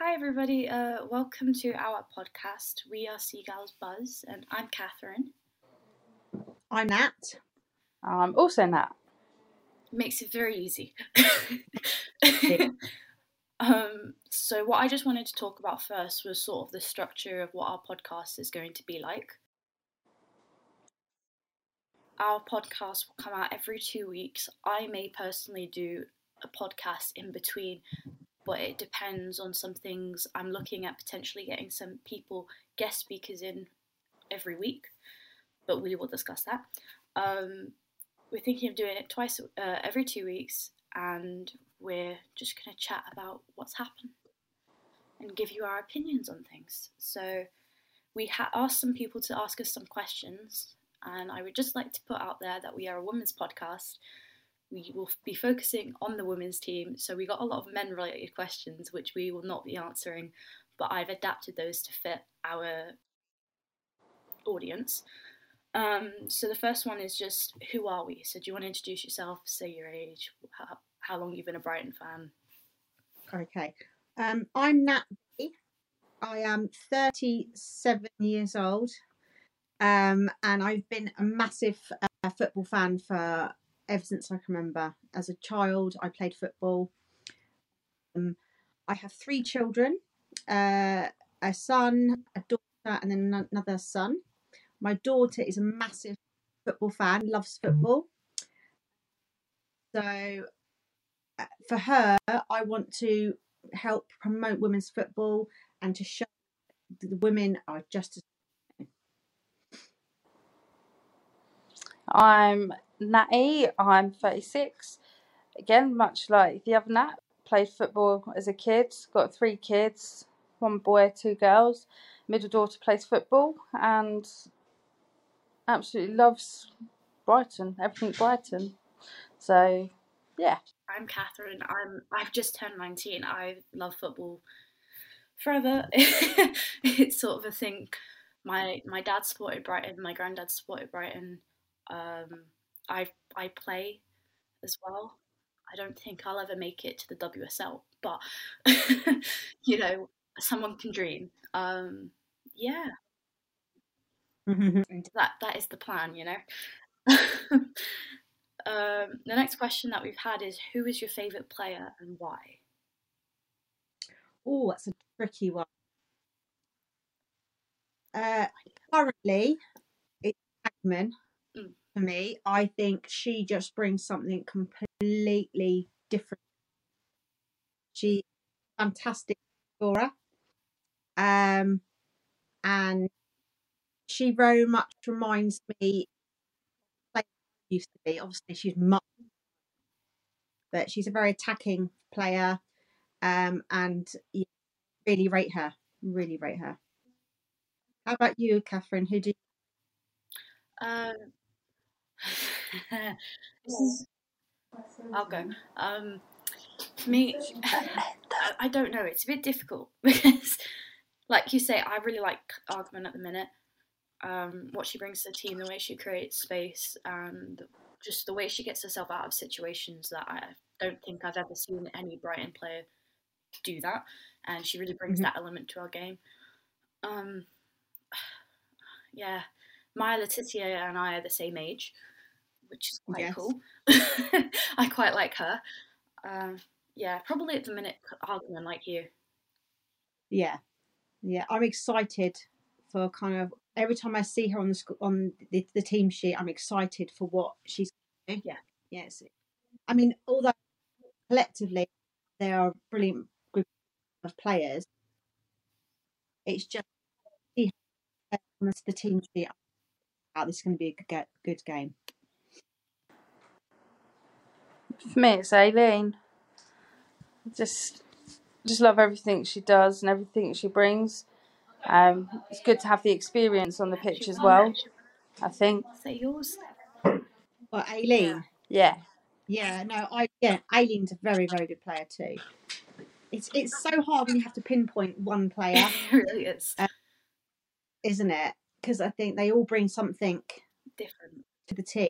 Hi everybody, welcome to our podcast, We Are Seagulls Buzz, and I'm Catherine. I'm Nat. I'm also Nat. Makes it very easy. Yeah. So what I just wanted to talk about first was sort of the structure of what our podcast is going to be like. Our podcast will come out every 2 weeks. I may personally do a podcast in between, but it depends on some things. I'm looking at potentially getting some people, guest speakers in every week, but we will discuss that. We're thinking of doing it twice, every 2 weeks, and we're just going to chat about what's happened and give you our opinions on things. So we asked some people to ask us some questions, and I would just like to put out there that we are a women's podcast. We will be focusing on the women's team, so we got a lot of men-related questions, which we will not be answering, but I've adapted those to fit our audience. So the first one is just, who are we? So do you want to introduce yourself, say your age, how long you've been a Brighton fan? Okay, I'm Nat B. I am 37 years old, and I've been a massive football fan for... ever since I can remember. As a child, I played football. I have three children, a son, a daughter, and then another son. My daughter is a massive football fan, loves football. So for her, I want to help promote women's football and to show that the women are just as... I'm Natty, I'm 36. Again, much like the other Nat, played football as a kid, got three kids, one boy, two girls. Middle daughter plays football and absolutely loves Brighton, everything Brighton. So, yeah. I'm Catherine, I've just turned 19. I love football forever. It's sort of a thing. My dad supported Brighton, my granddad supported Brighton. I play as well. I don't think I'll ever make it to the WSL, but you know, someone can dream. Yeah, that is the plan, you know. The next question that we've had is, who is your favourite player and why? Oh, that's a tricky one. Currently, it's Ackman. For me, I think she just brings something completely different. She's a fantastic scorer, and she very much reminds me of the player she used to be. Obviously, she's much, but she's a very attacking player, and you really rate her. Really rate her. How about you, Catherine? Who do you... I'll go. For me, I don't know. It's a bit difficult because, like you say, I really like Argman at the minute. What she brings to the team, the way she creates space, and just the way she gets herself out of situations that I don't think I've ever seen any Brighton player do that. And she really brings that element to our game. Yeah. Maya Le Tissier and I are the same age, which is quite cool. I quite like her. Yeah, probably at the minute, Argman, like you. Yeah, yeah. I'm excited for kind of every time I see her on the team sheet. I'm excited for what she's doing. Yeah, yes. I mean, although collectively they are a brilliant group of players, it's just the team sheet. This is going to be a good game. For me, it's Aileen. Just love everything she does and everything she brings. It's good to have the experience on the pitch as well, I think. Is that yours? Well, Aileen? Yeah. Yeah, no, Aileen's a very, very good player too. It's so hard when you have to pinpoint one player. It really is. Isn't it? Because I think they all bring something different to the team.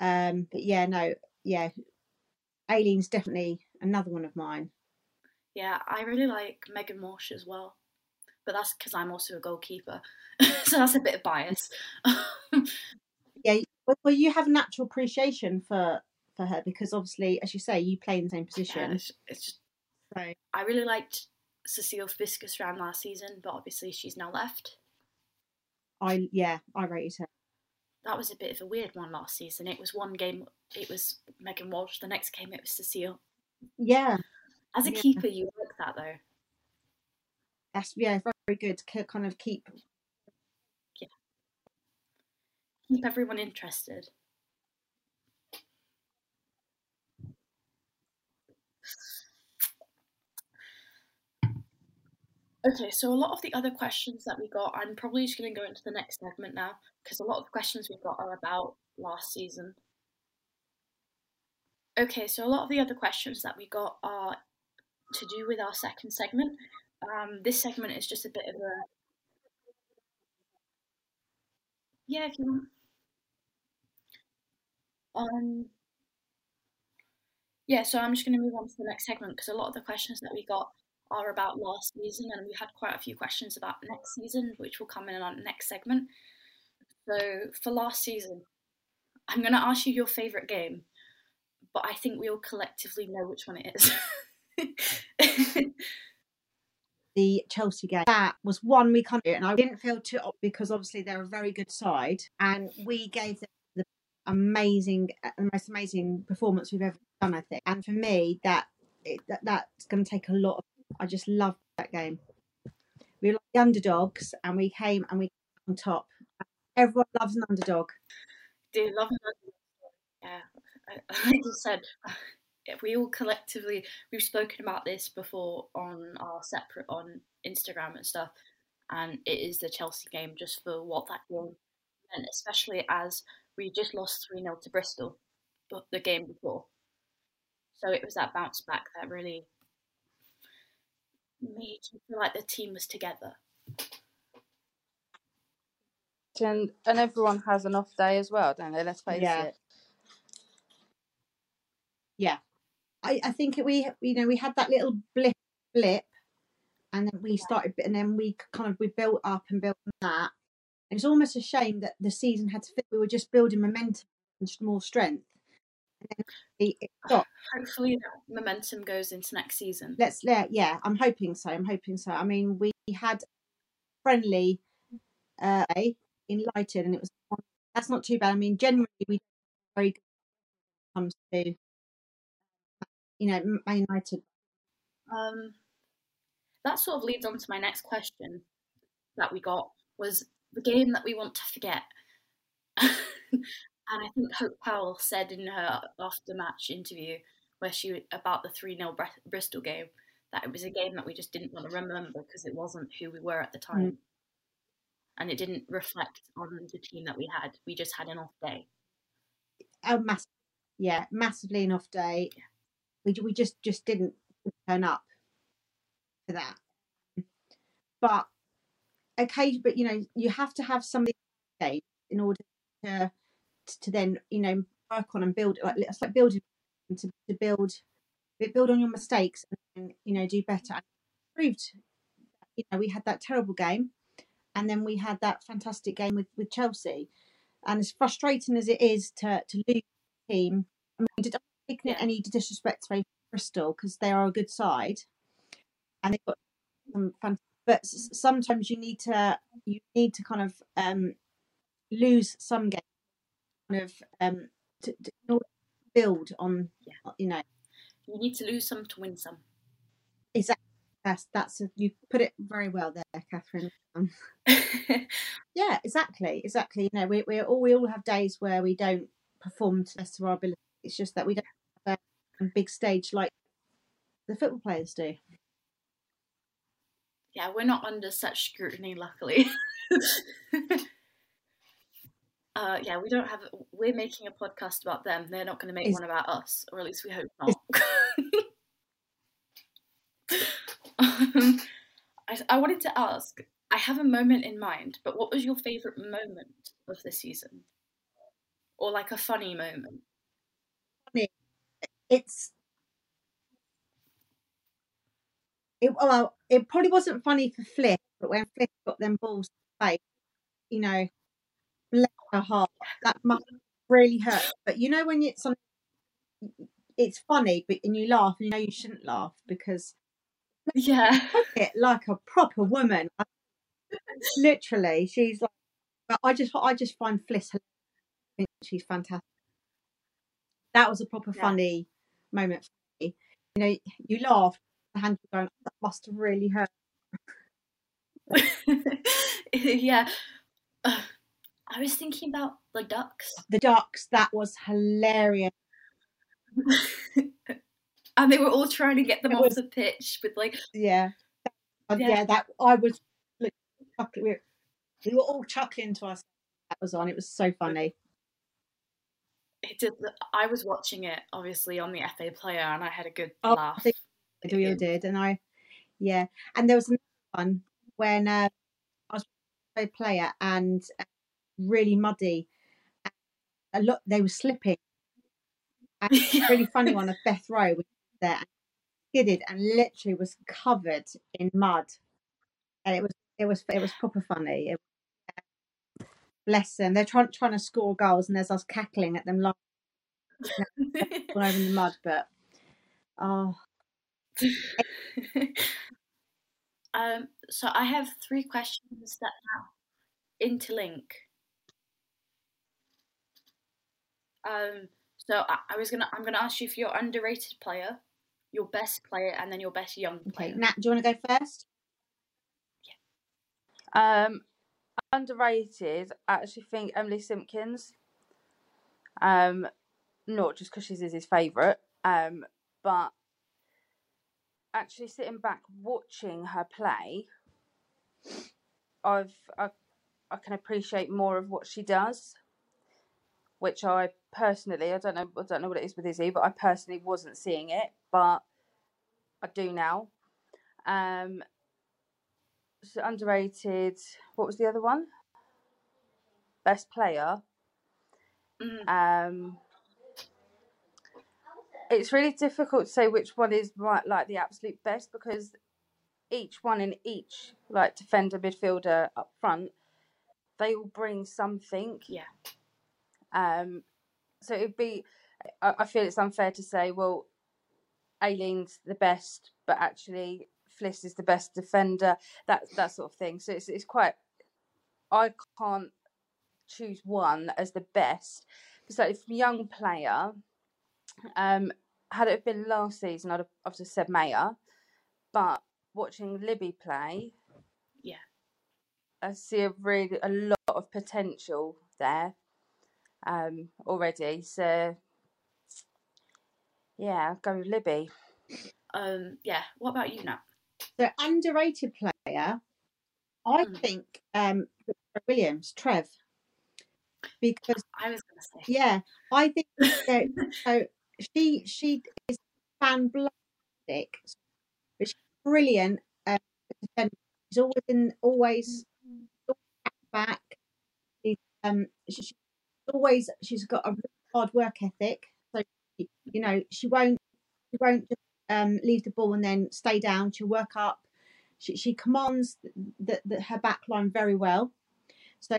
But yeah, Aileen's definitely another one of mine. Yeah, I really like Megan Marsh as well. But that's because I'm also a goalkeeper. So that's a bit of bias. Yeah, well, you have natural appreciation for her because obviously, as you say, you play in the same position. Yeah, it's just, right. I really liked Cecile Fiscus around last season, but obviously she's now left. I rated her. That was a bit of a weird one last season. It was one game, it was Megan Walsh. The next game, it was Cecile. Yeah. As a keeper, you like that though. That's, yeah, very good to kind of keep everyone interested. Okay, so a lot of the other questions that we got, I'm probably just going to go into the next segment now, because a lot of the questions we've got are about last season. Okay, so a lot of the other questions that we got are to do with our second segment. This segment is just a bit of a... Yeah, if you want. Yeah, so I'm just going to move on to the next segment, because a lot of the questions that we got are about last season, and we had quite a few questions about next season, which will come in our next segment. So for last season, I'm going to ask you your favourite game, but I think we all collectively know which one it is. The Chelsea game. That was one we can't do, and I didn't feel too up because obviously they're a very good side, and we gave them the most amazing performance we've ever done, I think. And for me, that's going to take a lot of. I just loved that game. We were like the underdogs, and we came and we came on top. Everyone loves an underdog. Do love an underdog. Yeah, like you said. We all collectively, we've spoken about this before on Instagram and stuff, and it is the Chelsea game, just for what that game meant, especially as we just lost 3-0 to Bristol, but the game before. So it was that bounce back that really made you feel like the team was together. And everyone has an off day as well, don't they? Let's face it. Yeah. I think we had that little blip, and then we started, and then we built up and built on that. And it's almost a shame that the season had to fit. We were just building momentum and more strength, and then it stopped. Hopefully, that momentum goes into next season. I'm hoping so. I mean, we had friendly in Brighton, and it was that's not too bad. I mean, generally we very good when it comes to. You know, Man United. That sort of leads on to my next question that we got, was the game that we want to forget. And I think Hope Powell said in her after-match interview where she about the 3-0 Bristol game that it was a game that we just didn't want to remember because it wasn't who we were at the time. Mm. And it didn't reflect on the team that we had. We just had an off day. Massively an off day. Yeah. We just didn't turn up for that. But you know, you have to have something in order to then, you know, work on and build. Like, it's like building to build on your mistakes and, you know, do better. And proved, you know, we had that terrible game, and then we had that fantastic game with Chelsea. And as frustrating as it is to lose the team, I mean, taking it any disrespect to Bristol because they are a good side, and they've got some fun. But sometimes you need to kind of lose some games, kind of to build on. Yeah. You know, you need to lose some to win some. Exactly. You put it very well there, Catherine. Yeah, exactly. You know, we all have days where we don't perform to the best of our ability. It's just that we don't have a big stage like the football players do. Yeah, we're not under such scrutiny, luckily. Yeah, we don't have. We're making a podcast about them. They're not going to make one about us, or at least we hope not. I wanted to ask. I have a moment in mind, but what was your favourite moment of the season, or like a funny moment? It's It probably wasn't funny for Fliss, but when Fliss got them balls to the face, you know, bless her heart, that must really hurt. But you know when it's something, it's funny, but and you laugh, and you know you shouldn't laugh because like a proper woman. Literally, she's like. But I just find Fliss hilarious. I think she's fantastic. That was a proper funny moment for me. You know, you laugh, the hand going, that must have really hurt. Yeah. I was thinking about the ducks. The ducks, that was hilarious. And they were all trying to get them off the pitch with like. Yeah. We were all chuckling to ourselves. That was on. It was so funny. It did. I was watching it obviously on the FA Player, and I had a good laugh. We all did, and And there was another one when I was watching the FA Player, and really muddy. And a lot they were slipping. And a really funny one of Beth Rowe was there, and skidded, and literally was covered in mud, and it was proper funny. Bless them. They're trying to score goals, and there's us cackling at them like all over the mud. But So I have three questions that interlink. So I'm gonna ask you for your underrated player, your best player, and then your best young player. Okay, Nat, do you want to go first? Yeah. Underrated, I actually think Emily Simpkins, not just because she's his favourite, but actually sitting back watching her play, I can appreciate more of what she does, which I personally, I don't know what it is with Izzy, but I personally wasn't seeing it, but I do now. So underrated. What was the other one? Best player. It's really difficult to say which one is like the absolute best because each one in each like defender, midfielder, up front, they all bring something. Yeah. So it'd be. I feel it's unfair to say. Well, Aileen's the best, but actually. Fliss is the best defender, that sort of thing. So it's quite. I can't choose one as the best. So if young player, had it been last season, I'd just said Maya, but watching Libby play, I see a lot of potential there, already. So I'll go with Libby. What about you now? So underrated player, I think Williams, Trev, because I was going to say I think so. She is fantastic, but she's brilliant. She's always back. She's got a hard work ethic. So you know she won't just leave the ball and then stay down. She'll work up. She commands her back line very well. So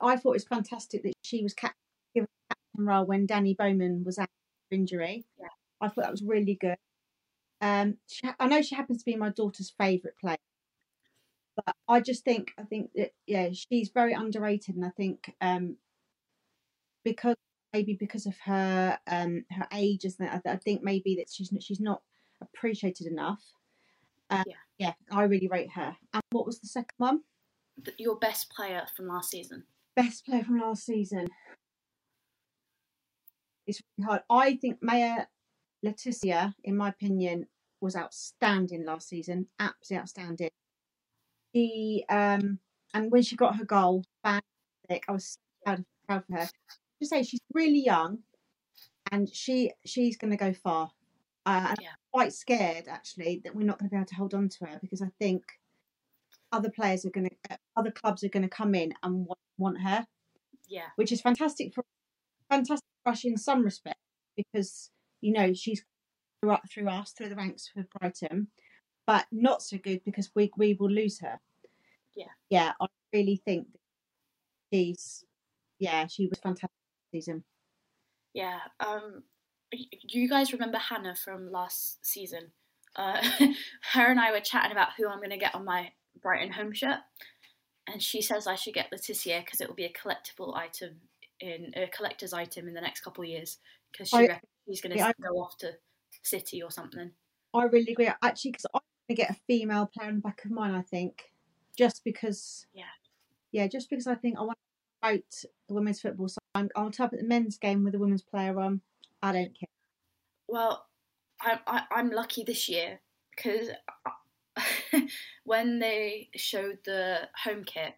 I thought it was fantastic that she was given a captain role when Danny Bowman was out of injury. Yeah. I thought that was really good. I know she happens to be my daughter's favourite player, but I think that she's very underrated, and I think because of her age, isn't it? I think maybe that she's not appreciated enough. I really rate her. And what was the second one? Your best player from last season. Best player from last season. It's really hard. I think Maya Le Tissier, in my opinion, was outstanding last season. Absolutely outstanding. She and when she got her goal, fantastic. I was so proud of her. To say she's really young, and she's going to go far. I'm quite scared actually that we're not going to be able to hold on to her because I think other clubs are going to come in and want her. Yeah, which is fantastic for us in some respect because you know she's through us through the ranks for Brighton, but not so good because we will lose her. Yeah. Yeah, I really think she was fantastic this season. Yeah. Do you guys remember Hannah from last season? Her and I were chatting about who I'm going to get on my Brighton home shirt, and she says I should get Le Tissier because it will be a collectible item, in a collector's item in the next couple of years, because she reckons she's going to go off to City or something. I really agree, actually, because I'm going to get a female player on the back of mine, I think, just because. Yeah. Yeah, just because I think I want to promote the women's football, so I'll type at the men's game with a women's player on. I don't care. Well, I'm lucky this year because when they showed the home kit,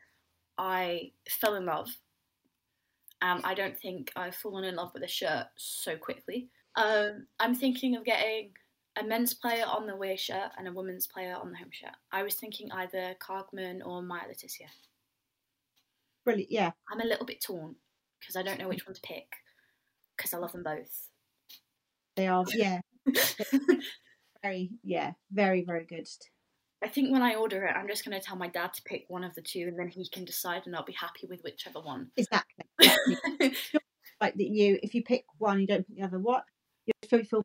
I fell in love. I don't think I've fallen in love with a shirt so quickly. I'm thinking of getting a men's player on the away shirt and a women's player on the home shirt. I was thinking either Argman or Maya Le Tissier. Brilliant, yeah. I'm a little bit torn because I don't know which one to pick because I love them both. They are, yeah. Very, very good. I think when I order it, I'm just going to tell my dad to pick one of the two, and then he can decide, and I'll be happy with whichever one. Exactly. Like that, if you pick one, you don't pick the other. What? You're fulfilled.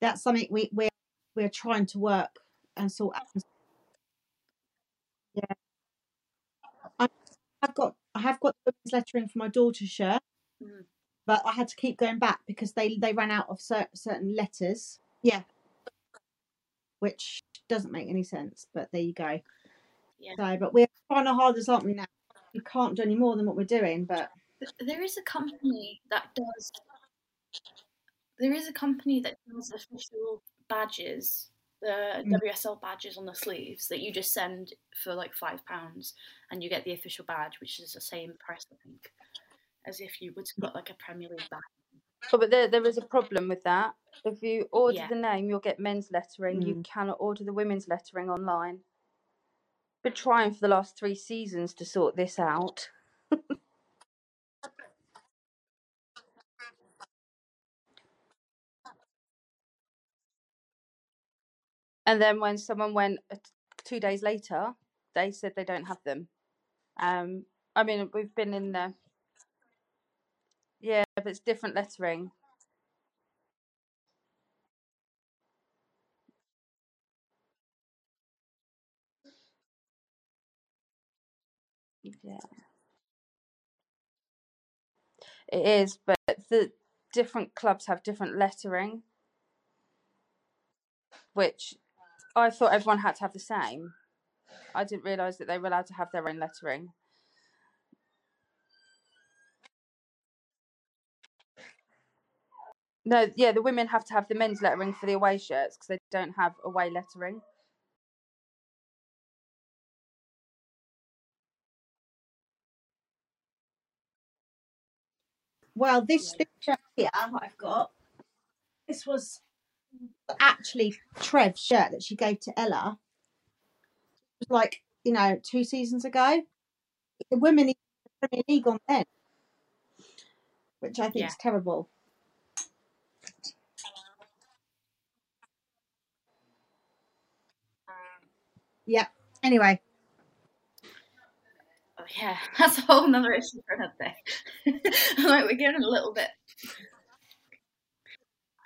That's something we're trying to work and sort out. Yeah, I have got the women's lettering for my daughter's shirt, but I had to keep going back because they ran out of certain letters. Yeah. Which doesn't make any sense, but there you go. Yeah. So, but we're trying our hardest, aren't we, now? We can't do any more than what we're doing, but... There is a company that does official badges, the WSL badges on the sleeves that you just send for like £5 and you get the official badge, which is the same price, I think, as if you would put like a Premier League badge. Oh, but there is a problem with that. If you order the name, you'll get men's lettering. You cannot order the women's lettering online. Been trying for the last 3 seasons to sort this out. And then when someone went 2 days later, they said they don't have them. I mean, we've been in there. Yeah, but it's different lettering. Yeah. It is, but the different clubs have different lettering, which I thought everyone had to have the same. I didn't realise that they were allowed to have their own lettering. No, yeah, the women have to have the men's lettering for the away shirts because they don't have away lettering. Well, this shirt here I've got, this was actually Trev's shirt that she gave to Ella. It was like, 2 seasons ago. The women in the Premier League on then, which I think is terrible. Yeah, anyway. Oh, yeah, that's a whole nother issue for another day. Like, we're getting a little bit...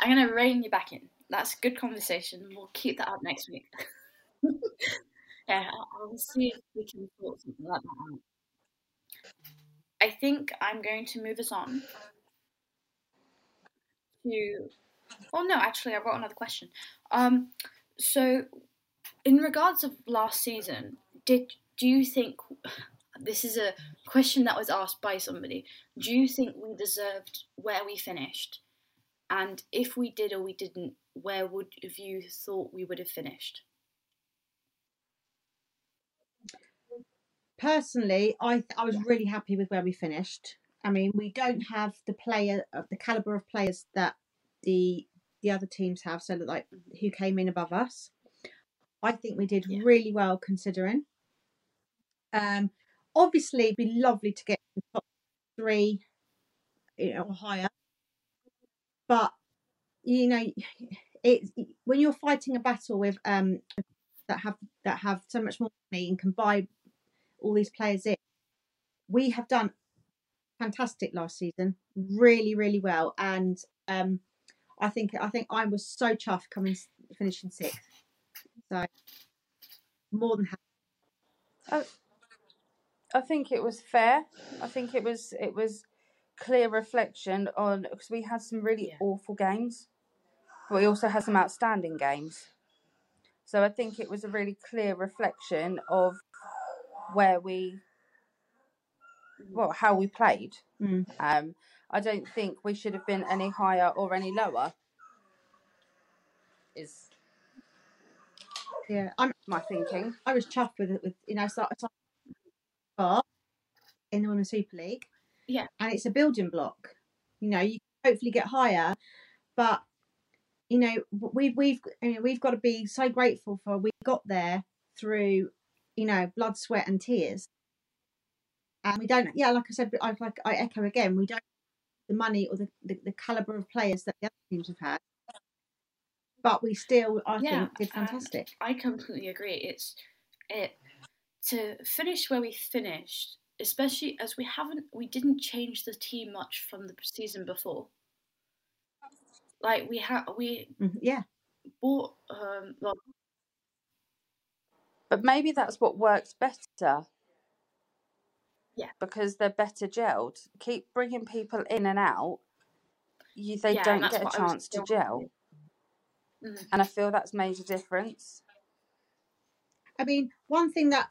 I'm going to rein you back in. That's a good conversation. We'll keep that up next week. Yeah, I'll see if we can sort something like that out. I think I'm going to move us on to... Oh, no, actually, I've got another question. So... In regards of last season, do you think, this is a question that was asked by somebody, do you think we deserved where we finished? And if we did or we didn't, where would you thought we would have finished? Personally, I was really happy with where we finished. I mean, we don't have the calibre of players that the other teams have, so that, like, who came in above us. I think we did really well considering. Obviously, it'd be lovely to get the top 3, or higher. But when you're fighting a battle with that have so much more money and can buy all these players in. We have done fantastic last season, really, really well, and I think I was so chuffed finishing sixth. So more than happy. I think it was fair. I think it was clear reflection on, because we had some really awful games, but we also had some outstanding games. So I think it was a really clear reflection of how we played. Mm. I don't think we should have been any higher or any lower. I'm my thinking. I was chuffed with it. In the Women's Super League, and it's a building block. You know, you can hopefully get higher, but you know, we've got to be so grateful for we got there through, you know, blood, sweat, and tears. And we don't, like I said, I echo again, we don't have the money or the calibre of players that the other teams have had, but we still, I think, did fantastic. I completely agree. To finish where we finished, especially as we didn't change the team much from the season before. Like we bought but maybe that's what works better. Yeah, because they're better gelled. Keep bringing people in and out. They don't get a chance to gel, and I feel that's made a difference. I mean, one thing that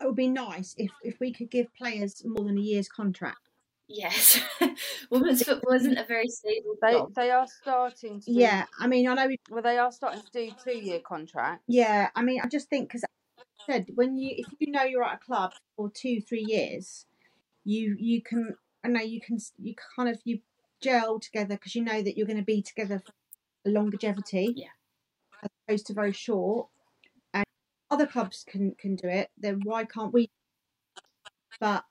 it would be nice if we could give players more than a year's contract. Yes. Women's football isn't a very stable job. They are starting to... Yeah, I mean, I know... they are starting to do 2-year contracts. Yeah, I mean, I just think, because I said, if you know you're at a club for 2-3 years, you gel together, because you know that you're going to be together for longevity. Yeah. As opposed to very short. Other clubs can do it, then why can't we? But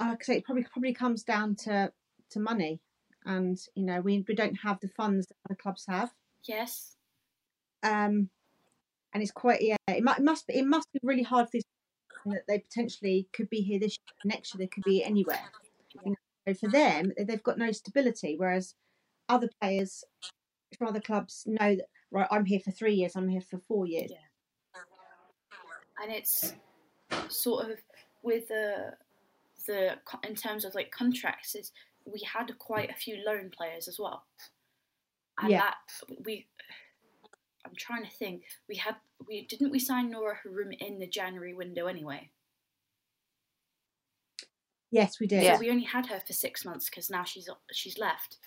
like I say, it probably comes down to money, and you know, we don't have the funds that other clubs have. Yes. And it's quite it must be really hard for these people that they potentially could be here this year, next year they could be anywhere. You know, for them, they've got no stability, whereas other players from other clubs know that, right, I'm here for 3 years, I'm here for 4 years. Yeah. And it's sort of with the in terms of like contracts, is we had quite a few loan players as well, and I'm trying to think. We sign Nora Harum in the January window anyway. Yes, we did. So we only had her for 6 months because now she's left.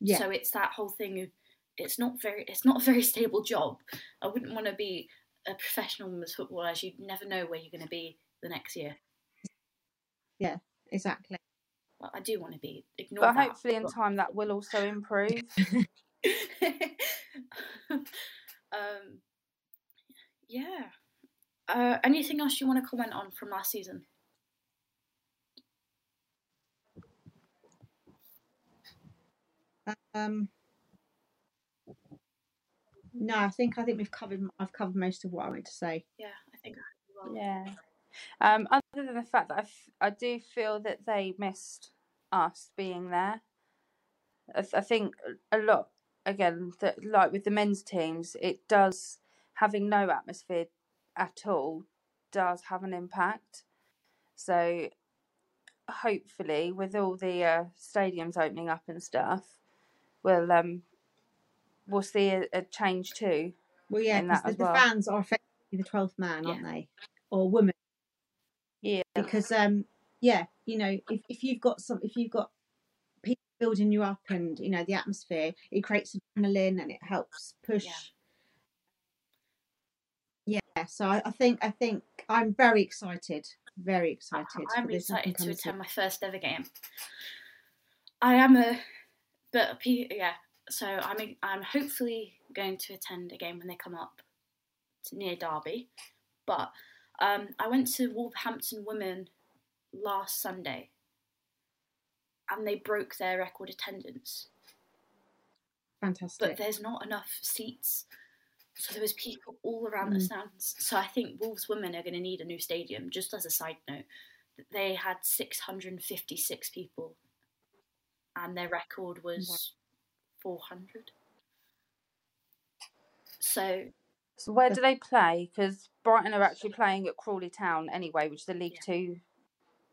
Yeah. So it's that whole thing of it's not a very stable job. I wouldn't want to be a professional women's footballer, as you never know where you're going to be the next year. Yeah, exactly. Well, I do want to be ignored. But hopefully in time that will also improve. Yeah. Anything else you want to comment on from last season? No, I think I've covered most of what I wanted to say. Yeah, I think I have. Yeah. Other than the fact that I do feel that they missed us being there. I think a lot, again, that like with the men's teams, it does, having no atmosphere at all does have an impact. So hopefully with all the stadiums opening up and stuff, we'll see a change too. Well, yeah, because the fans are effectively the 12th man, aren't they? Or woman. Yeah. Because you know, if you've got people building you up, and you know, the atmosphere, it creates adrenaline and it helps push. Yeah. So I think I'm very excited. Very excited. I'm really excited to attend my first ever game. So I'm hopefully going to attend a game when they come up near Derby. But I went to Wolverhampton Women last Sunday, and they broke their record attendance. Fantastic. But there's not enough seats. So there was people all around the stands. So I think Wolves women are going to need a new stadium. Just as a side note, they had 656 people and their record was 400. So where do they play? Because Brighton are actually playing at Crawley Town anyway, which is the League Two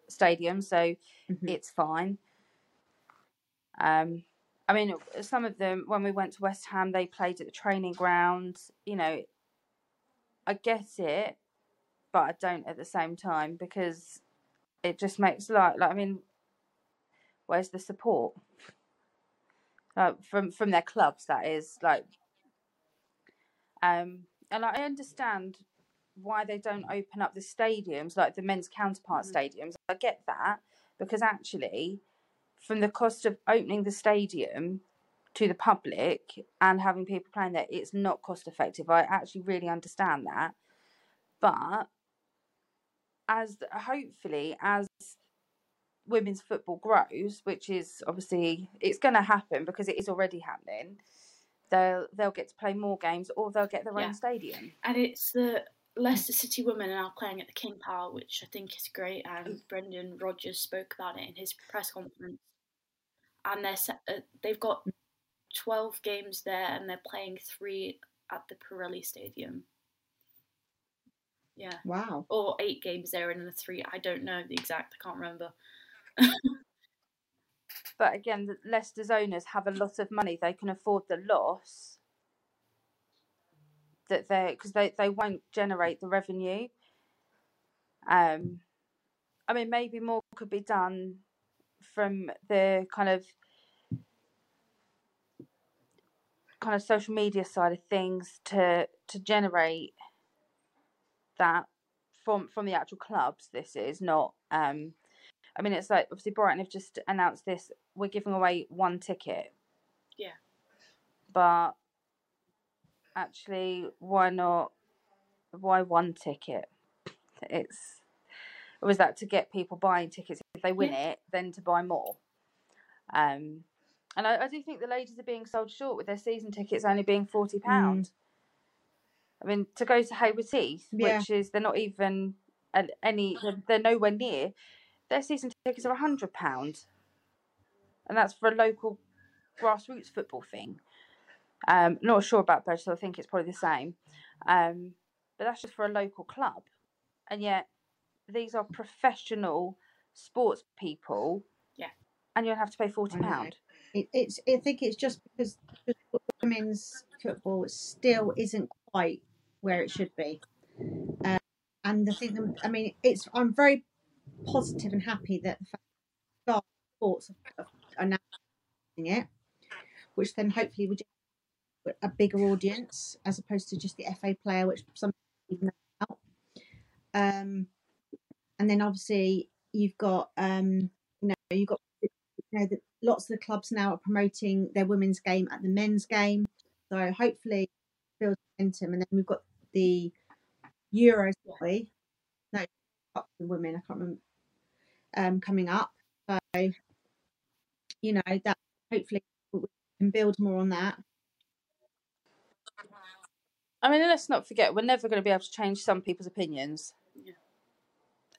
stadium, so it's fine. I mean, some of them, when we went to West Ham, they played at the training ground. You know, I get it, but I don't at the same time, because it just makes like I mean, where's the support? From their clubs, that is, like. And I understand why they don't open up the stadiums, like the men's counterpart stadiums. I get that, because actually, from the cost of opening the stadium to the public and having people playing there, it's not cost effective. I actually really understand that. But hopefully as women's football grows, which is obviously, it's going to happen because it is already happening, they'll get to play more games, or they'll get their own stadium. And it's the Leicester City Women are now playing at the King Power, which I think is great, and Brendan Rodgers spoke about it in his press conference. And they've got 12 games there, and they're playing 3 at the Pirelli Stadium. Yeah. Wow. Or 8 games there and the 3, I don't know the exact, I can't remember. But again, the Leicester's owners have a lot of money. They can afford the loss that because they won't generate the revenue. I mean, maybe more could be done from the kind of social media side of things to generate that from the actual clubs. This is not. I mean, it's like, obviously Brighton have just announced this. We're giving away 1 ticket. Yeah. But actually, why not? Why 1 ticket? Or is that to get people buying tickets? If they win it, then to buy more. And I do think the ladies are being sold short with their season tickets only being £40. I mean, to go to Hayward Heath, which is, they're not even they're nowhere near. Their season tickets are £100, and that's for a local grassroots football thing. Not sure about Bristol, I think it's probably the same. But that's just for a local club. And yet, these are professional sports people, and you'll have to pay £40. I think it's just because women's football still isn't quite where it should be. And the thing, I mean, I'm very positive and happy that the fact that sports are now doing it, which then hopefully will get a bigger audience as opposed to just the FA Player, which some people know about. And then obviously you've got lots of the clubs now are promoting their women's game at the men's game, so hopefully builds momentum. And then we've got the Euros. The women, I can't remember, coming up. So, you know, that hopefully we can build more on that. I mean, let's not forget, we're never going to be able to change some people's opinions,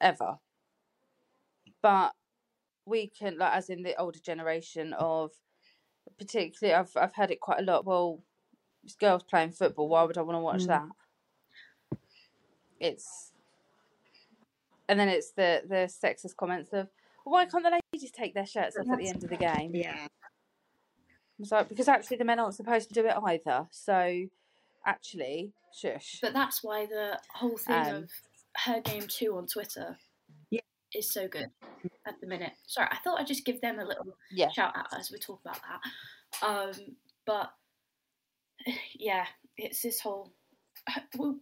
ever. But we can, like, as in the older generation of, particularly, I've heard it quite a lot. Well, it's girls playing football. Why would I want to watch that? And then it's the sexist comments of, why can't the ladies take their shirts off at the end of the game? Yeah. It's like, because actually the men aren't supposed to do it either. So, actually, shush. But that's why the whole thing of Her Game 2 on Twitter is so good at the minute. Sorry, I thought I'd just give them a little shout out as we talk about that. But, yeah, it's this whole...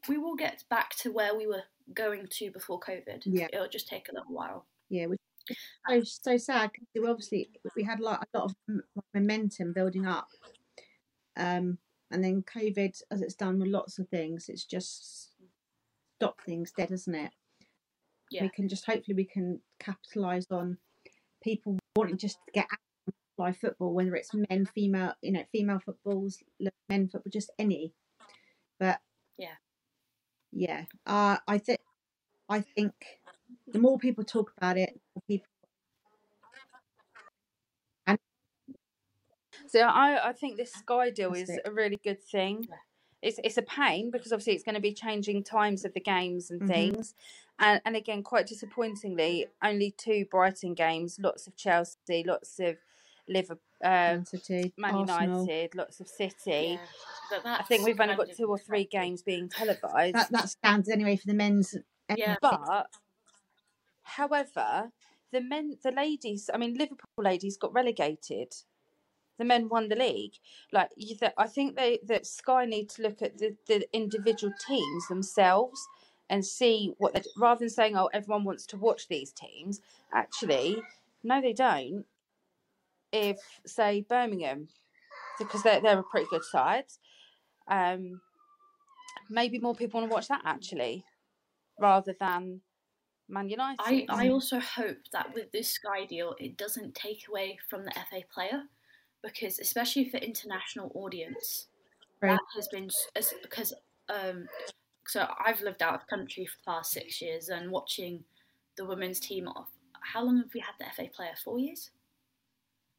We will get back to where we were going to before COVID. Yeah. It'll just take a little while. Yeah, which is so sad, because obviously we had a lot of momentum building up, and then COVID, as it's done with lots of things, it's just stopped things dead, isn't it? Yeah. We can just hopefully capitalise on people wanting just to get out, by football, whether it's men, female, you know, female footballs, men football, just any. But yeah, I think the more people talk about it, the more people. And so I think this Sky deal is a really good thing. It's a pain because obviously it's going to be changing times of the games and things. And again, quite disappointingly, only 2 Brighton games, lots of Chelsea, lots of Liverpool, Man United, lots of City. Yeah, I think we've only got 2 or 3 games being televised. That stands anyway for the men's. Yeah. But, however, the ladies, I mean, Liverpool ladies got relegated. The men won the league. Like, I think that Sky need to look at the individual teams themselves and see what they, rather than saying, oh, everyone wants to watch these teams. Actually, no, they don't. If, say, Birmingham, because they're a pretty good side, maybe more people want to watch that, actually, rather than Man United. I also hope that with this Sky deal, it doesn't take away from the FA Player. Because especially for international audience, right. That has been because so I've lived out of country for the past 6 years, and watching the women's team of how long have we had the FA Player? 4 years,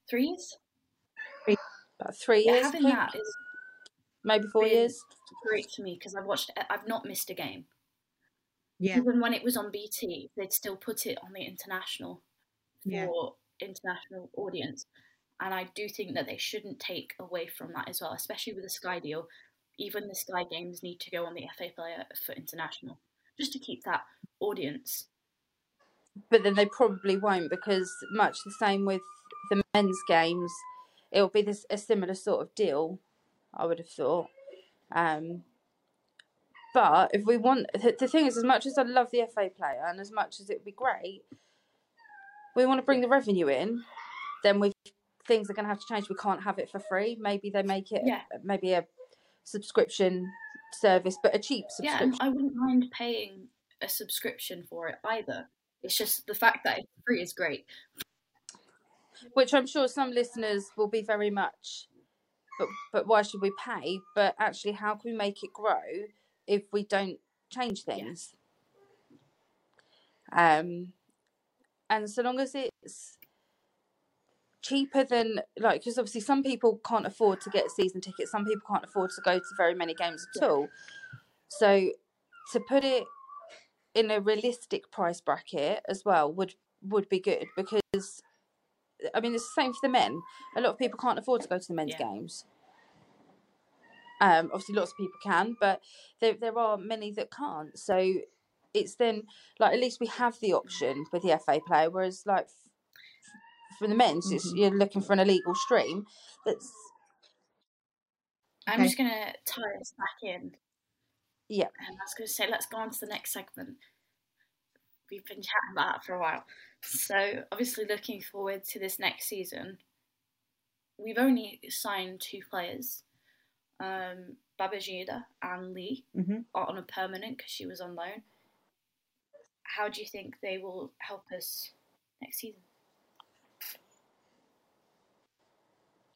3 years, about 3 years. Yeah, having that is maybe 4 years. Great for me because I've not missed a game. Yeah. Even when it was on BT, they'd still put it on the international for international audience. And I do think that they shouldn't take away from that as well, especially with the Sky deal. Even the Sky games need to go on the FA Player for international, just to keep that audience. But then they probably won't, because much the same with the men's games, it will be a similar sort of deal, I would have thought. But if we want, the thing is, as much as I love the FA Player and as much as it would be great, we want to bring the revenue in, then we've things are going to have to change. We can't have it for free. Maybe they make it maybe a subscription service, but a cheap subscription. Yeah, I wouldn't mind paying a subscription for it either. It's just the fact that it's free is great. Which I'm sure some listeners will be very much, but why should we pay? But actually, how can we make it grow if we don't change things? Yeah. And so long as it's cheaper than, like, because obviously some people can't afford to get season tickets, some people can't afford to go to very many games at all. So to put it in a realistic price bracket as well would be good, because I mean it's the same for the men. A lot of people can't afford to go to the men's games. Obviously lots of people can, but there are many that can't. So it's then like at least we have the option with the FA Player, whereas like for the men, so you're looking for an illegal stream. I'm just going to tie us back in. Yeah. And I was going to say, let's go on to the next segment. We've been chatting about it for a while. So, obviously, looking forward to this next season, we've only signed 2 players. Babajide and Lee are on a permanent because she was on loan. How do you think they will help us next season?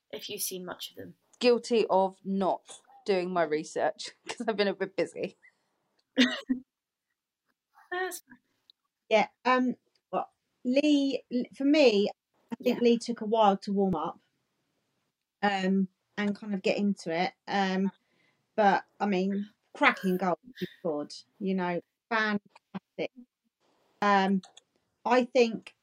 If you've seen much of them. Guilty of not doing my research because I've been a bit busy. Yeah. Well, Lee, for me, I think Lee took a while to warm up and kind of get into it. But, I mean, cracking goal she scored, you know, fantastic. I think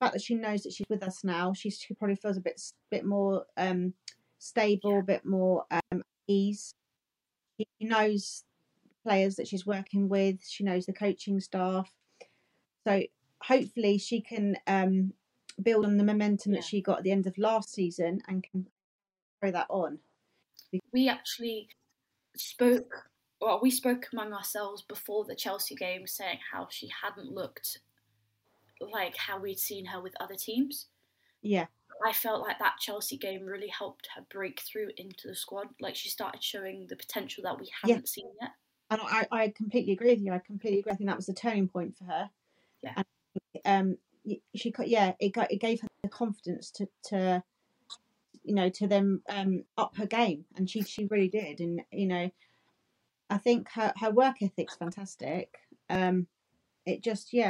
fact that she knows that she's with us now, she probably feels a bit more stable, a bit more ease. She knows the players that she's working with, she knows the coaching staff, so hopefully she can build on the momentum that she got at the end of last season and can throw that on. We actually spoke among ourselves before the Chelsea game saying how she hadn't looked like how we'd seen her with other teams. Yeah. I felt like that Chelsea game really helped her break through into the squad. Like, she started showing the potential that we haven't seen yet. And I completely agree with you. I think that was the turning point for her. Yeah. And, she it gave her the confidence to you know, to then up her game, and she really did. And you know, I think her work ethic's fantastic. It just she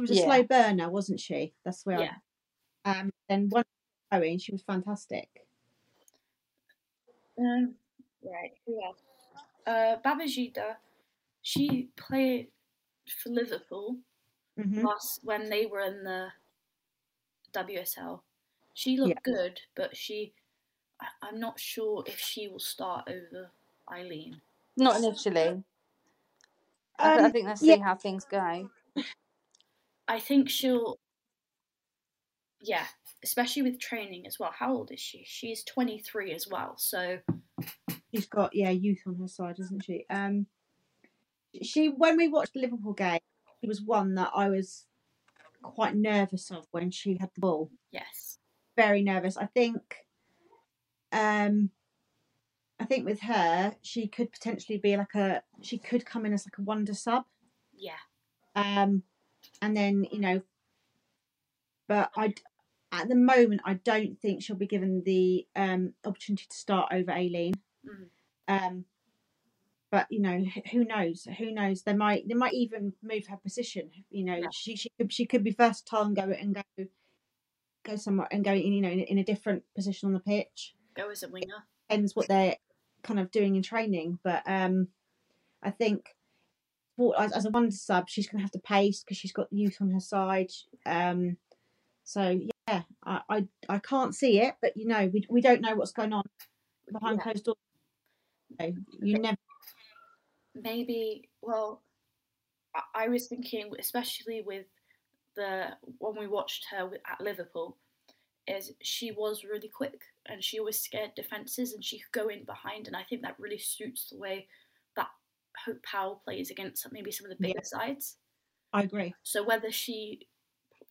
was a slow burner, wasn't she? That's where then once going, she was fantastic. Right, who else? Babajide, she played for Liverpool last when they were in the WSL. She looked good, but I'm not sure if she will start over Aileen. Not initially. I think let's see how things go. I think she'll, especially with training as well. How old is she? She's 23 as well, so she's got youth on her side, isn't she? She when we watched the Liverpool game, she was one that I was quite nervous of when she had the ball. Yes, very nervous. I think with her, she could potentially be she could come in as like a wonder sub. Yeah. And then, you know, but at the moment, I don't think she'll be given the opportunity to start over Aileen. But you know, who knows? Who knows? They might even move her position. You know, she could be versatile and go somewhere and go in a different position on the pitch. Go as a winger. It depends what they're kind of doing in training, but I think as a wonder sub, she's going to have to pace because she's got youth on her side. So yeah, I can't see it, but you know, we don't know what's going on behind closed doors. So you never. Maybe, well, I was thinking, especially with when we watched her at Liverpool, is she was really quick and she always scared defences and she could go in behind, and I think that really suits the way that Hope Powell plays against maybe some of the bigger sides. I agree. So whether she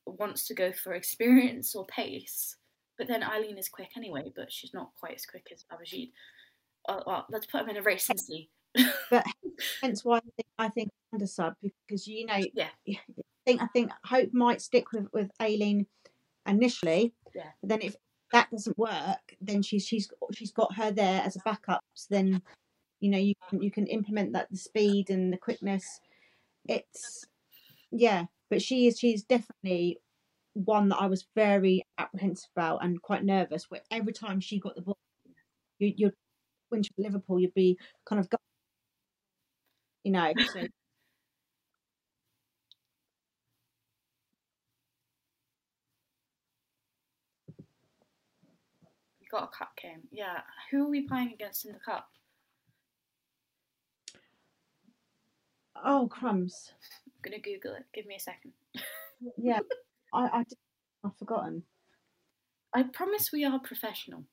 wants to go for experience or pace, but then Aileen is quick anyway, but she's not quite as quick as Babajide. Well, let's put them in a race and see. But hence why I think undersub, because you know, I think Hope might stick with Aileen initially. Yeah. But then if that doesn't work, then she's got her there as a backup. So then, you know, you can implement that, the speed and the quickness. It's but she's definitely one that I was very apprehensive about and quite nervous. Where every time she got the ball, you'd when she was at Liverpool, you'd be kind of. You know, so. We got a cup game. Yeah, who are we playing against in the cup? Oh, crumbs! I'm gonna Google it. Give me a second. Yeah, I've forgotten. I promise we are professional.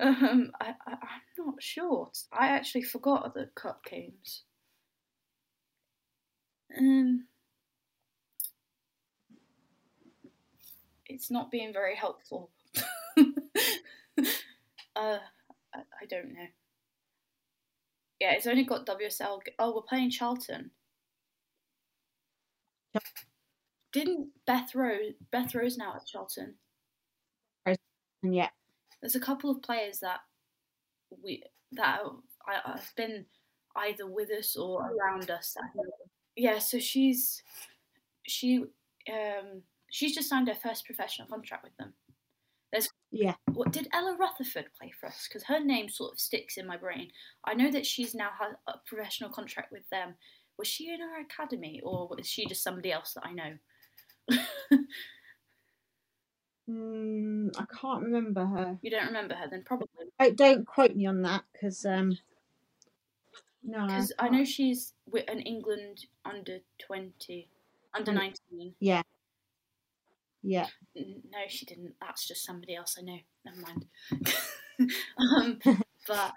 I'm not sure. I actually forgot the cup games. It's not being very helpful. I don't know. Yeah, it's only got WSL. Oh, we're playing Charlton. Didn't Beth Rose now at Charlton? Yeah. There's a couple of players that I've been either with us or around us. Yeah, so she's just signed her first professional contract with them. What did Ella Rutherford play for us? Because her name sort of sticks in my brain. I know that she's now had a professional contract with them. Was she in our academy, or was she just somebody else that I know? I can't remember her. You don't remember her, then probably. Don't quote me on that, because no. Because I know she's with an England under 19. Yeah. Yeah. No, she didn't. That's just somebody else I know. Never mind.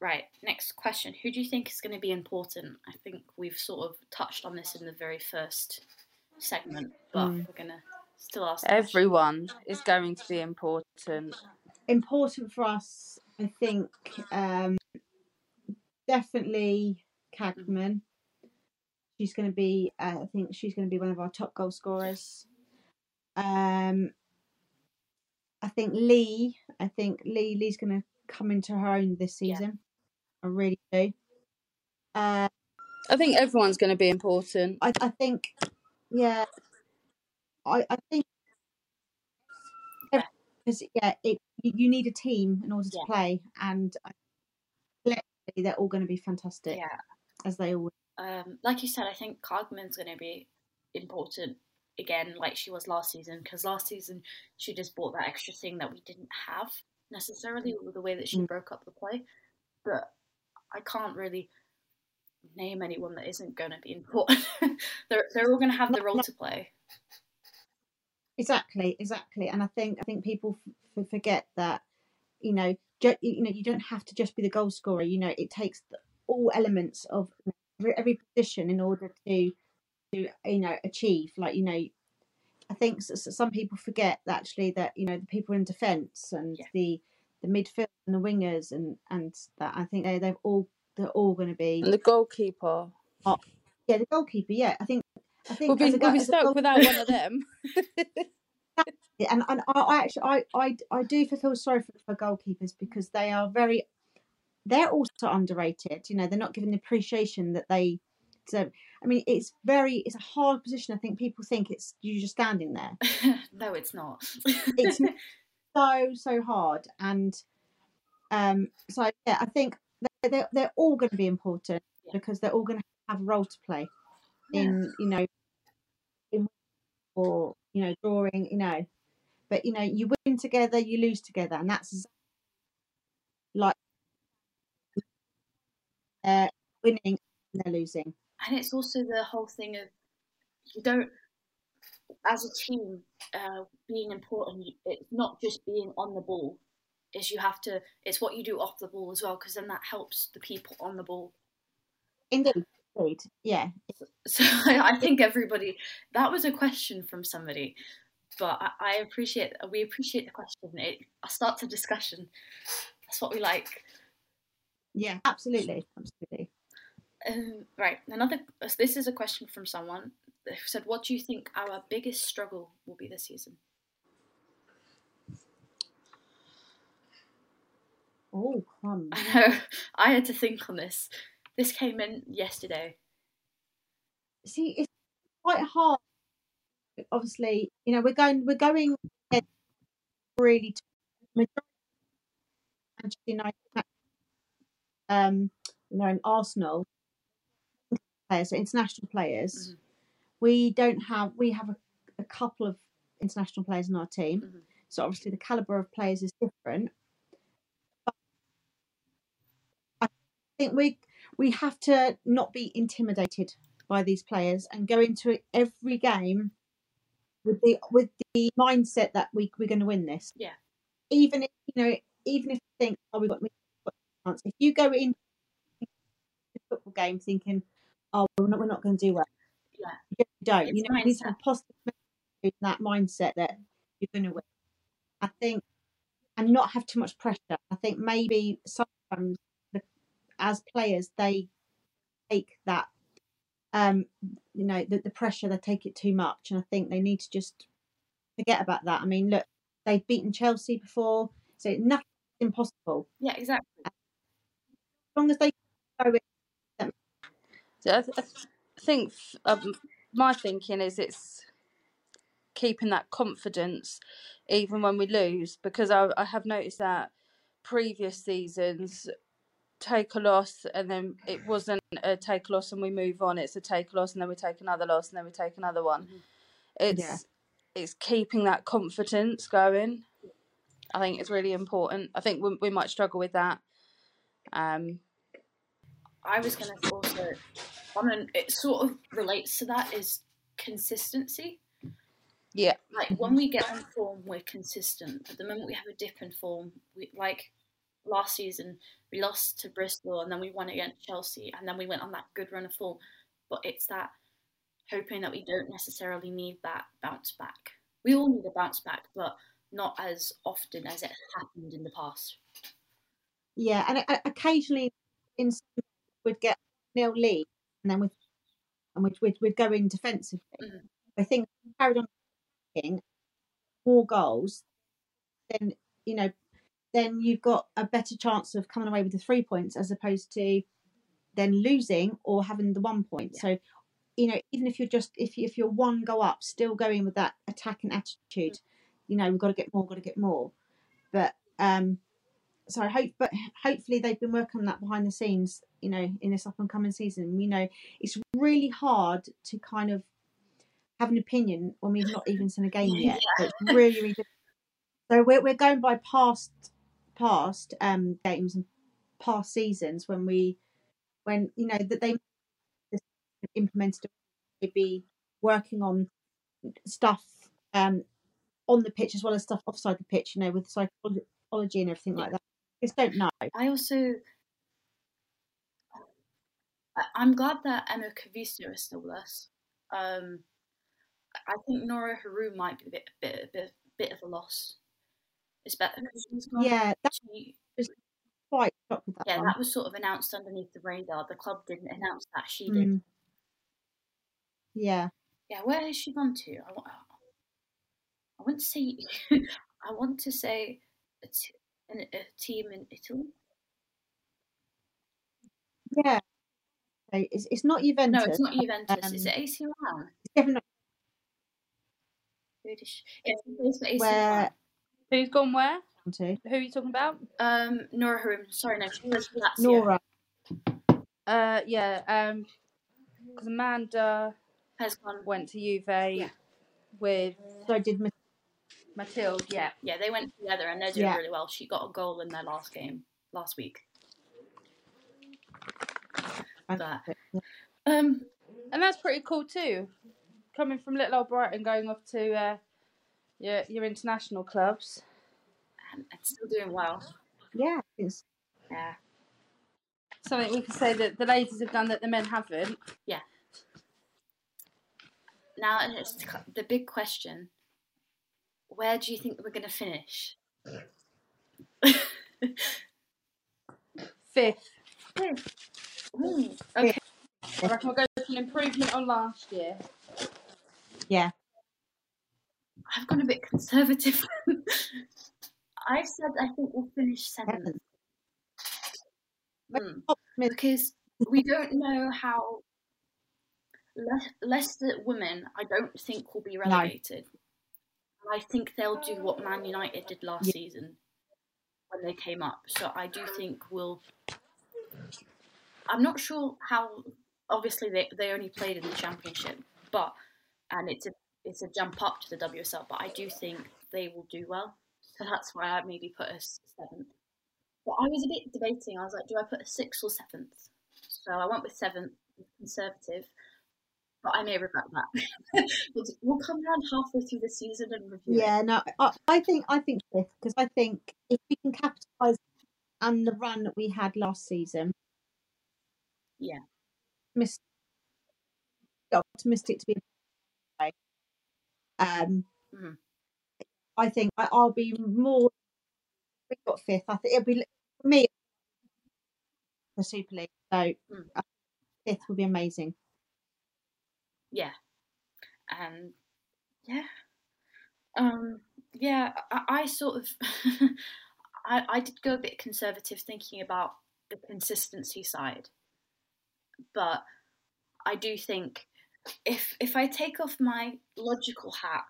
Right. Next question. Who do you think is going to be important? I think we've sort of touched on this in the very first segment, but we're gonna still ask. Everyone is going to be important for us. I think definitely Ackman, She's going to be, I think she's going to be one of our top goal scorers. I think Lee's going to come into her own this season. Yeah. I really do. I think everyone's going to be important. I think because you need a team in order to play, and collectively they're all going to be fantastic. Yeah, as they all. Like you said, I think Argman's going to be important again, like she was last season, because last season she just brought that extra thing that we didn't have necessarily with the way that she broke up the play. But I can't really name anyone that isn't going to be important. they're all going to have the role to play. Exactly, and I think people forget that you don't have to just be the goal scorer. It takes all elements of every position in order to achieve. I think some people forget actually that the people in defence and the midfield and the wingers and that, I think they're all going to be, and the goalkeeper. Oh, yeah, the goalkeeper. Yeah, I think we'll be stuck without one of them. And I do feel sorry for goalkeepers, because they are they're also underrated. They're not given the appreciation that they. So I mean, it's a hard position. I think people think it's you're just standing there. No, it's not. It's so hard, and I think they're all going to be important because they're all going to have a role to play in drawing, but you win together, you lose together, and that's like winning and they're losing. And it's also the whole thing of you don't, as a team, being important. It's not just being on the ball. It's what you do off the ball as well, because then that helps the people on the ball. Indeed. Yeah. So I think everybody, that was a question from somebody, but we appreciate the question. It starts a discussion. That's what we like. Yeah, absolutely. Right. This is a question from someone who said, what do you think our biggest struggle will be this season? Oh, come. I know. I had to think on this. This came in yesterday. See, it's quite hard. Obviously, we're going really to Manchester United, and Arsenal players, so international players. Mm-hmm. We have a couple of international players in our team, mm-hmm. so obviously the calibre of players is different. But I think we have to not be intimidated by these players and go into every game with the mindset that we're going to win this. Yeah. Even if you think, oh, we've got a chance. If you go into the football game thinking, oh, we're not going to do well. Yeah. You don't. You need to have positive in that mindset that you're going to win. I think, and not have too much pressure. I think maybe sometimes, as players, they take that, the pressure, they take it too much. And I think they need to just forget about that. I mean, look, they've beaten Chelsea before, so nothing's impossible. Yeah, exactly. As long as they go in. So I think my thinking is it's keeping that confidence even when we lose, because I have noticed that previous seasons, take a loss and then it wasn't a take a loss and we move on, it's a take a loss and then we take another loss and then we take another one. Mm-hmm. It's keeping that confidence going. I think it's really important. I think we might struggle with that. I was going to also, it sort of relates to that, is consistency. Yeah. Like when we get on form, we're consistent. At the moment we have a dip in form, last season, we lost to Bristol and then we won against Chelsea and then we went on that good run of form. But it's that hoping that we don't necessarily need that bounce back. We all need a bounce back, but not as often as it happened in the past. Yeah, and occasionally we'd get nil lead and then we'd and we're going defensively. Mm-hmm. I think if we carried on making more goals, then you know, then you've got a better chance of coming away with the 3 points as opposed to then losing or having the 1 point. Yeah. So, you know, even if you're just if you're one go up, still going with that attacking attitude. Mm-hmm. You know, we've got to get more, But so I hope, but hopefully they've been working on that behind the scenes. You know, in this up and coming season, you know, it's really hard to kind of have an opinion when we've not even seen a game yet. Yeah. So it's really, really difficult. So we're going by past games and past seasons when you know that they implemented, maybe working on stuff on the pitch as well as stuff offside the pitch, you know, with psychology and everything like that. I just don't know. I'm glad that Emma Kavisner is still with us. I think Nora Harum might be a bit of a loss. It's better. Yeah, that was quite shocked with that. Yeah, that was sort of announced underneath the radar. The club didn't announce that; she did. Yeah. Yeah, where has she gone to? I want to say. I want to say a team in Italy. Yeah. It's not Juventus. No, it's not Juventus. Is it AC Milan? It's definitely not. It's AC Milan. Who's gone where? Who are you talking about? Nora Harum. Sorry, no, she was Lazio. Nora. Yeah. Because Amanda has gone. Went to Juve with. So did Mathilde. Yeah. Yeah, they went together and they're doing really well. She got a goal in their last game last week. And that's pretty cool too, coming from little old Brighton, going off to your international clubs and still doing well. Yeah, it is. Yeah, something we can say that the ladies have done that the men haven't. Yeah. Now it's the big question: where do you think we're going to finish? Fifth. Ooh, okay. I reckon we'll go for an improvement on last year. Yeah. I've gone a bit conservative. I've said I think we'll finish seventh. Because we don't know how Leicester Women, I don't think, will be relegated. No. I think they'll do what Man United did last season when they came up. So I do think we'll... I'm not sure how. Obviously, they only played in the Championship, and it's a jump up to the WSL. But I do think they will do well, so that's why I maybe put us seventh. But I was a bit debating. I was like, do I put a sixth or seventh? So I went with seventh, conservative. But I may regret that. We'll come around halfway through the season and review. Yeah, no, I think fifth, because I think if we can capitalise on the run that we had last season. Yeah, optimistic to be. I think I'll be more. We got fifth. I think it'll be for me the Super League. So fifth will be amazing. Yeah, and I sort of I did go a bit conservative, thinking about the consistency side. But I do think if I take off my logical hat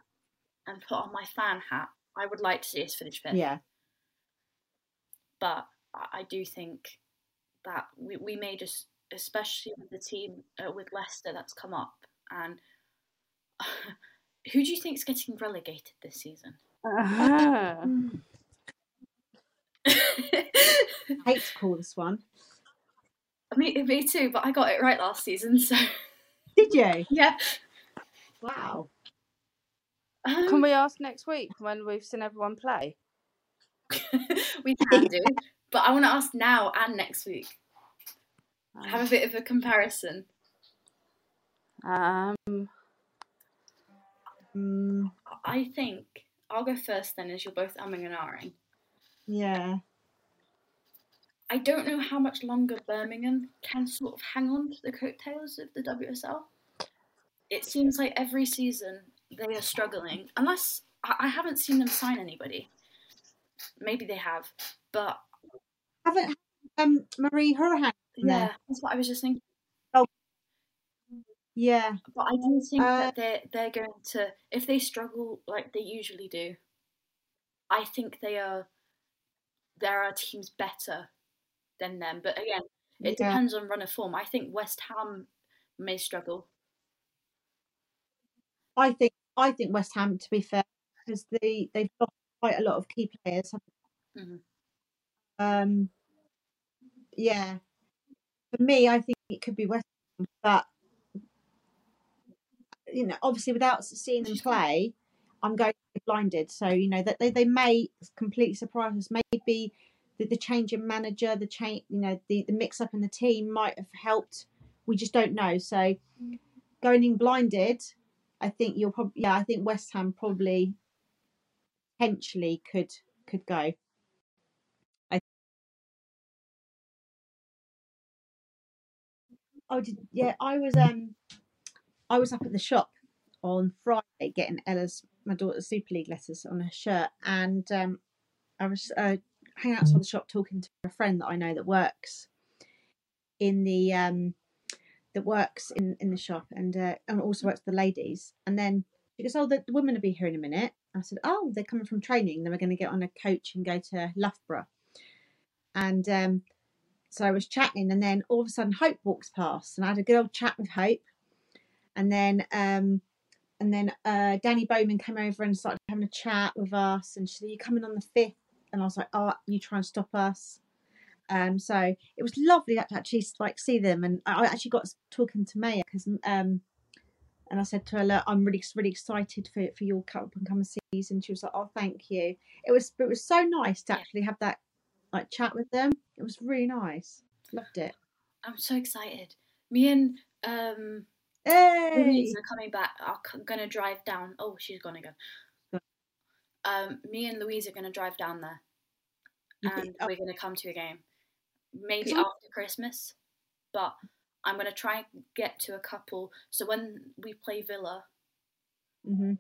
and put on my fan hat, I would like to see us finish fifth. Yeah. But I do think that we may just, especially with the team, with Leicester that's come up. And who do you think is getting relegated this season? I hate to call this one. Me too, but I got it right last season, so... Did you? Yeah. Wow. Can we ask next week when we've seen everyone play? We can do, but I want to ask now and next week. Have a bit of a comparison. I think I'll go first then, as you're both umming and ahhing. Yeah. I don't know how much longer Birmingham can sort of hang on to the coattails of the WSL. it seems like every season they are struggling. Unless, I haven't seen them sign anybody. Maybe they have, but... Haven't Marie Hurahan? Yeah, that's what I was just thinking. Oh. Yeah. But I do think that they're going to... If they struggle like they usually do, I think they are... There are teams better than them. But again, it depends on run of form. I think West Ham may struggle. I think West Ham, to be fair, because they've lost quite a lot of key players. Mm-hmm. Yeah. For me, I think it could be West Ham, but you know, obviously, without seeing them play, I'm going to be blinded. So you know that they may completely surprise us. Maybe the change in manager, the mix up in the team might have helped. We just don't know. So going in blinded, I think you'll probably I think West Ham probably potentially could go. I was up at the shop on Friday getting Ella's, my daughter's, Super League letters on her shirt, and I was hanging outside the shop talking to a friend that I know that works in the in the shop and also works with the ladies. And then she goes, "Oh, the women will be here in a minute." I said, "Oh, they're coming from training. Then we're going to get on a coach and go to Loughborough." And so I was chatting, and then all of a sudden Hope walks past, and I had a good old chat with Hope. And then Danny Bowman came over and started having a chat with us, and she said, "Are you coming on the 5th?" And I was like, "Oh, you try and stop us." So it was lovely to actually like see them, and I actually got talking to Maya because, and I said to her, "Look, I'm really, really excited for your cup and come season." She was like, "Oh, thank you." It was so nice to actually have that like chat with them. It was really nice. Loved it. I'm so excited. Me and Louise are coming back. I'm gonna drive down. Oh, she's gone again. Me and Louise are gonna drive down there, and we're gonna come to a game, maybe after Christmas. But I'm gonna try and get to a couple. So when we play Villa, I'm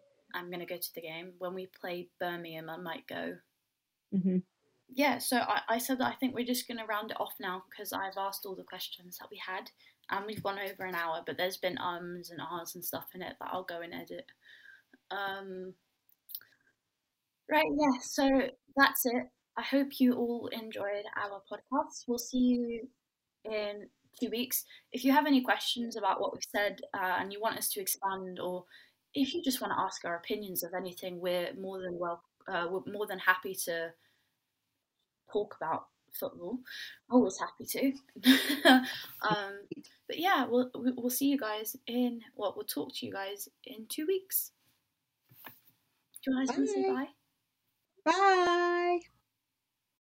gonna go to the game. When we play Birmingham, I might go. Mm-hmm. Yeah. So I said that I think we're just gonna round it off now because I've asked all the questions that we had. And we've gone over an hour, but there's been ums and ahs and stuff in it that I'll go and edit. Right, yeah, so that's it. I hope you all enjoyed our podcast. We'll see you in 2 weeks. If you have any questions about what we've said and you want us to expand, or if you just want to ask our opinions of anything, we're more than happy to talk about football. Always happy to. But yeah, we'll see you guys we'll talk to you guys in 2 weeks. Do you want to say bye? Bye.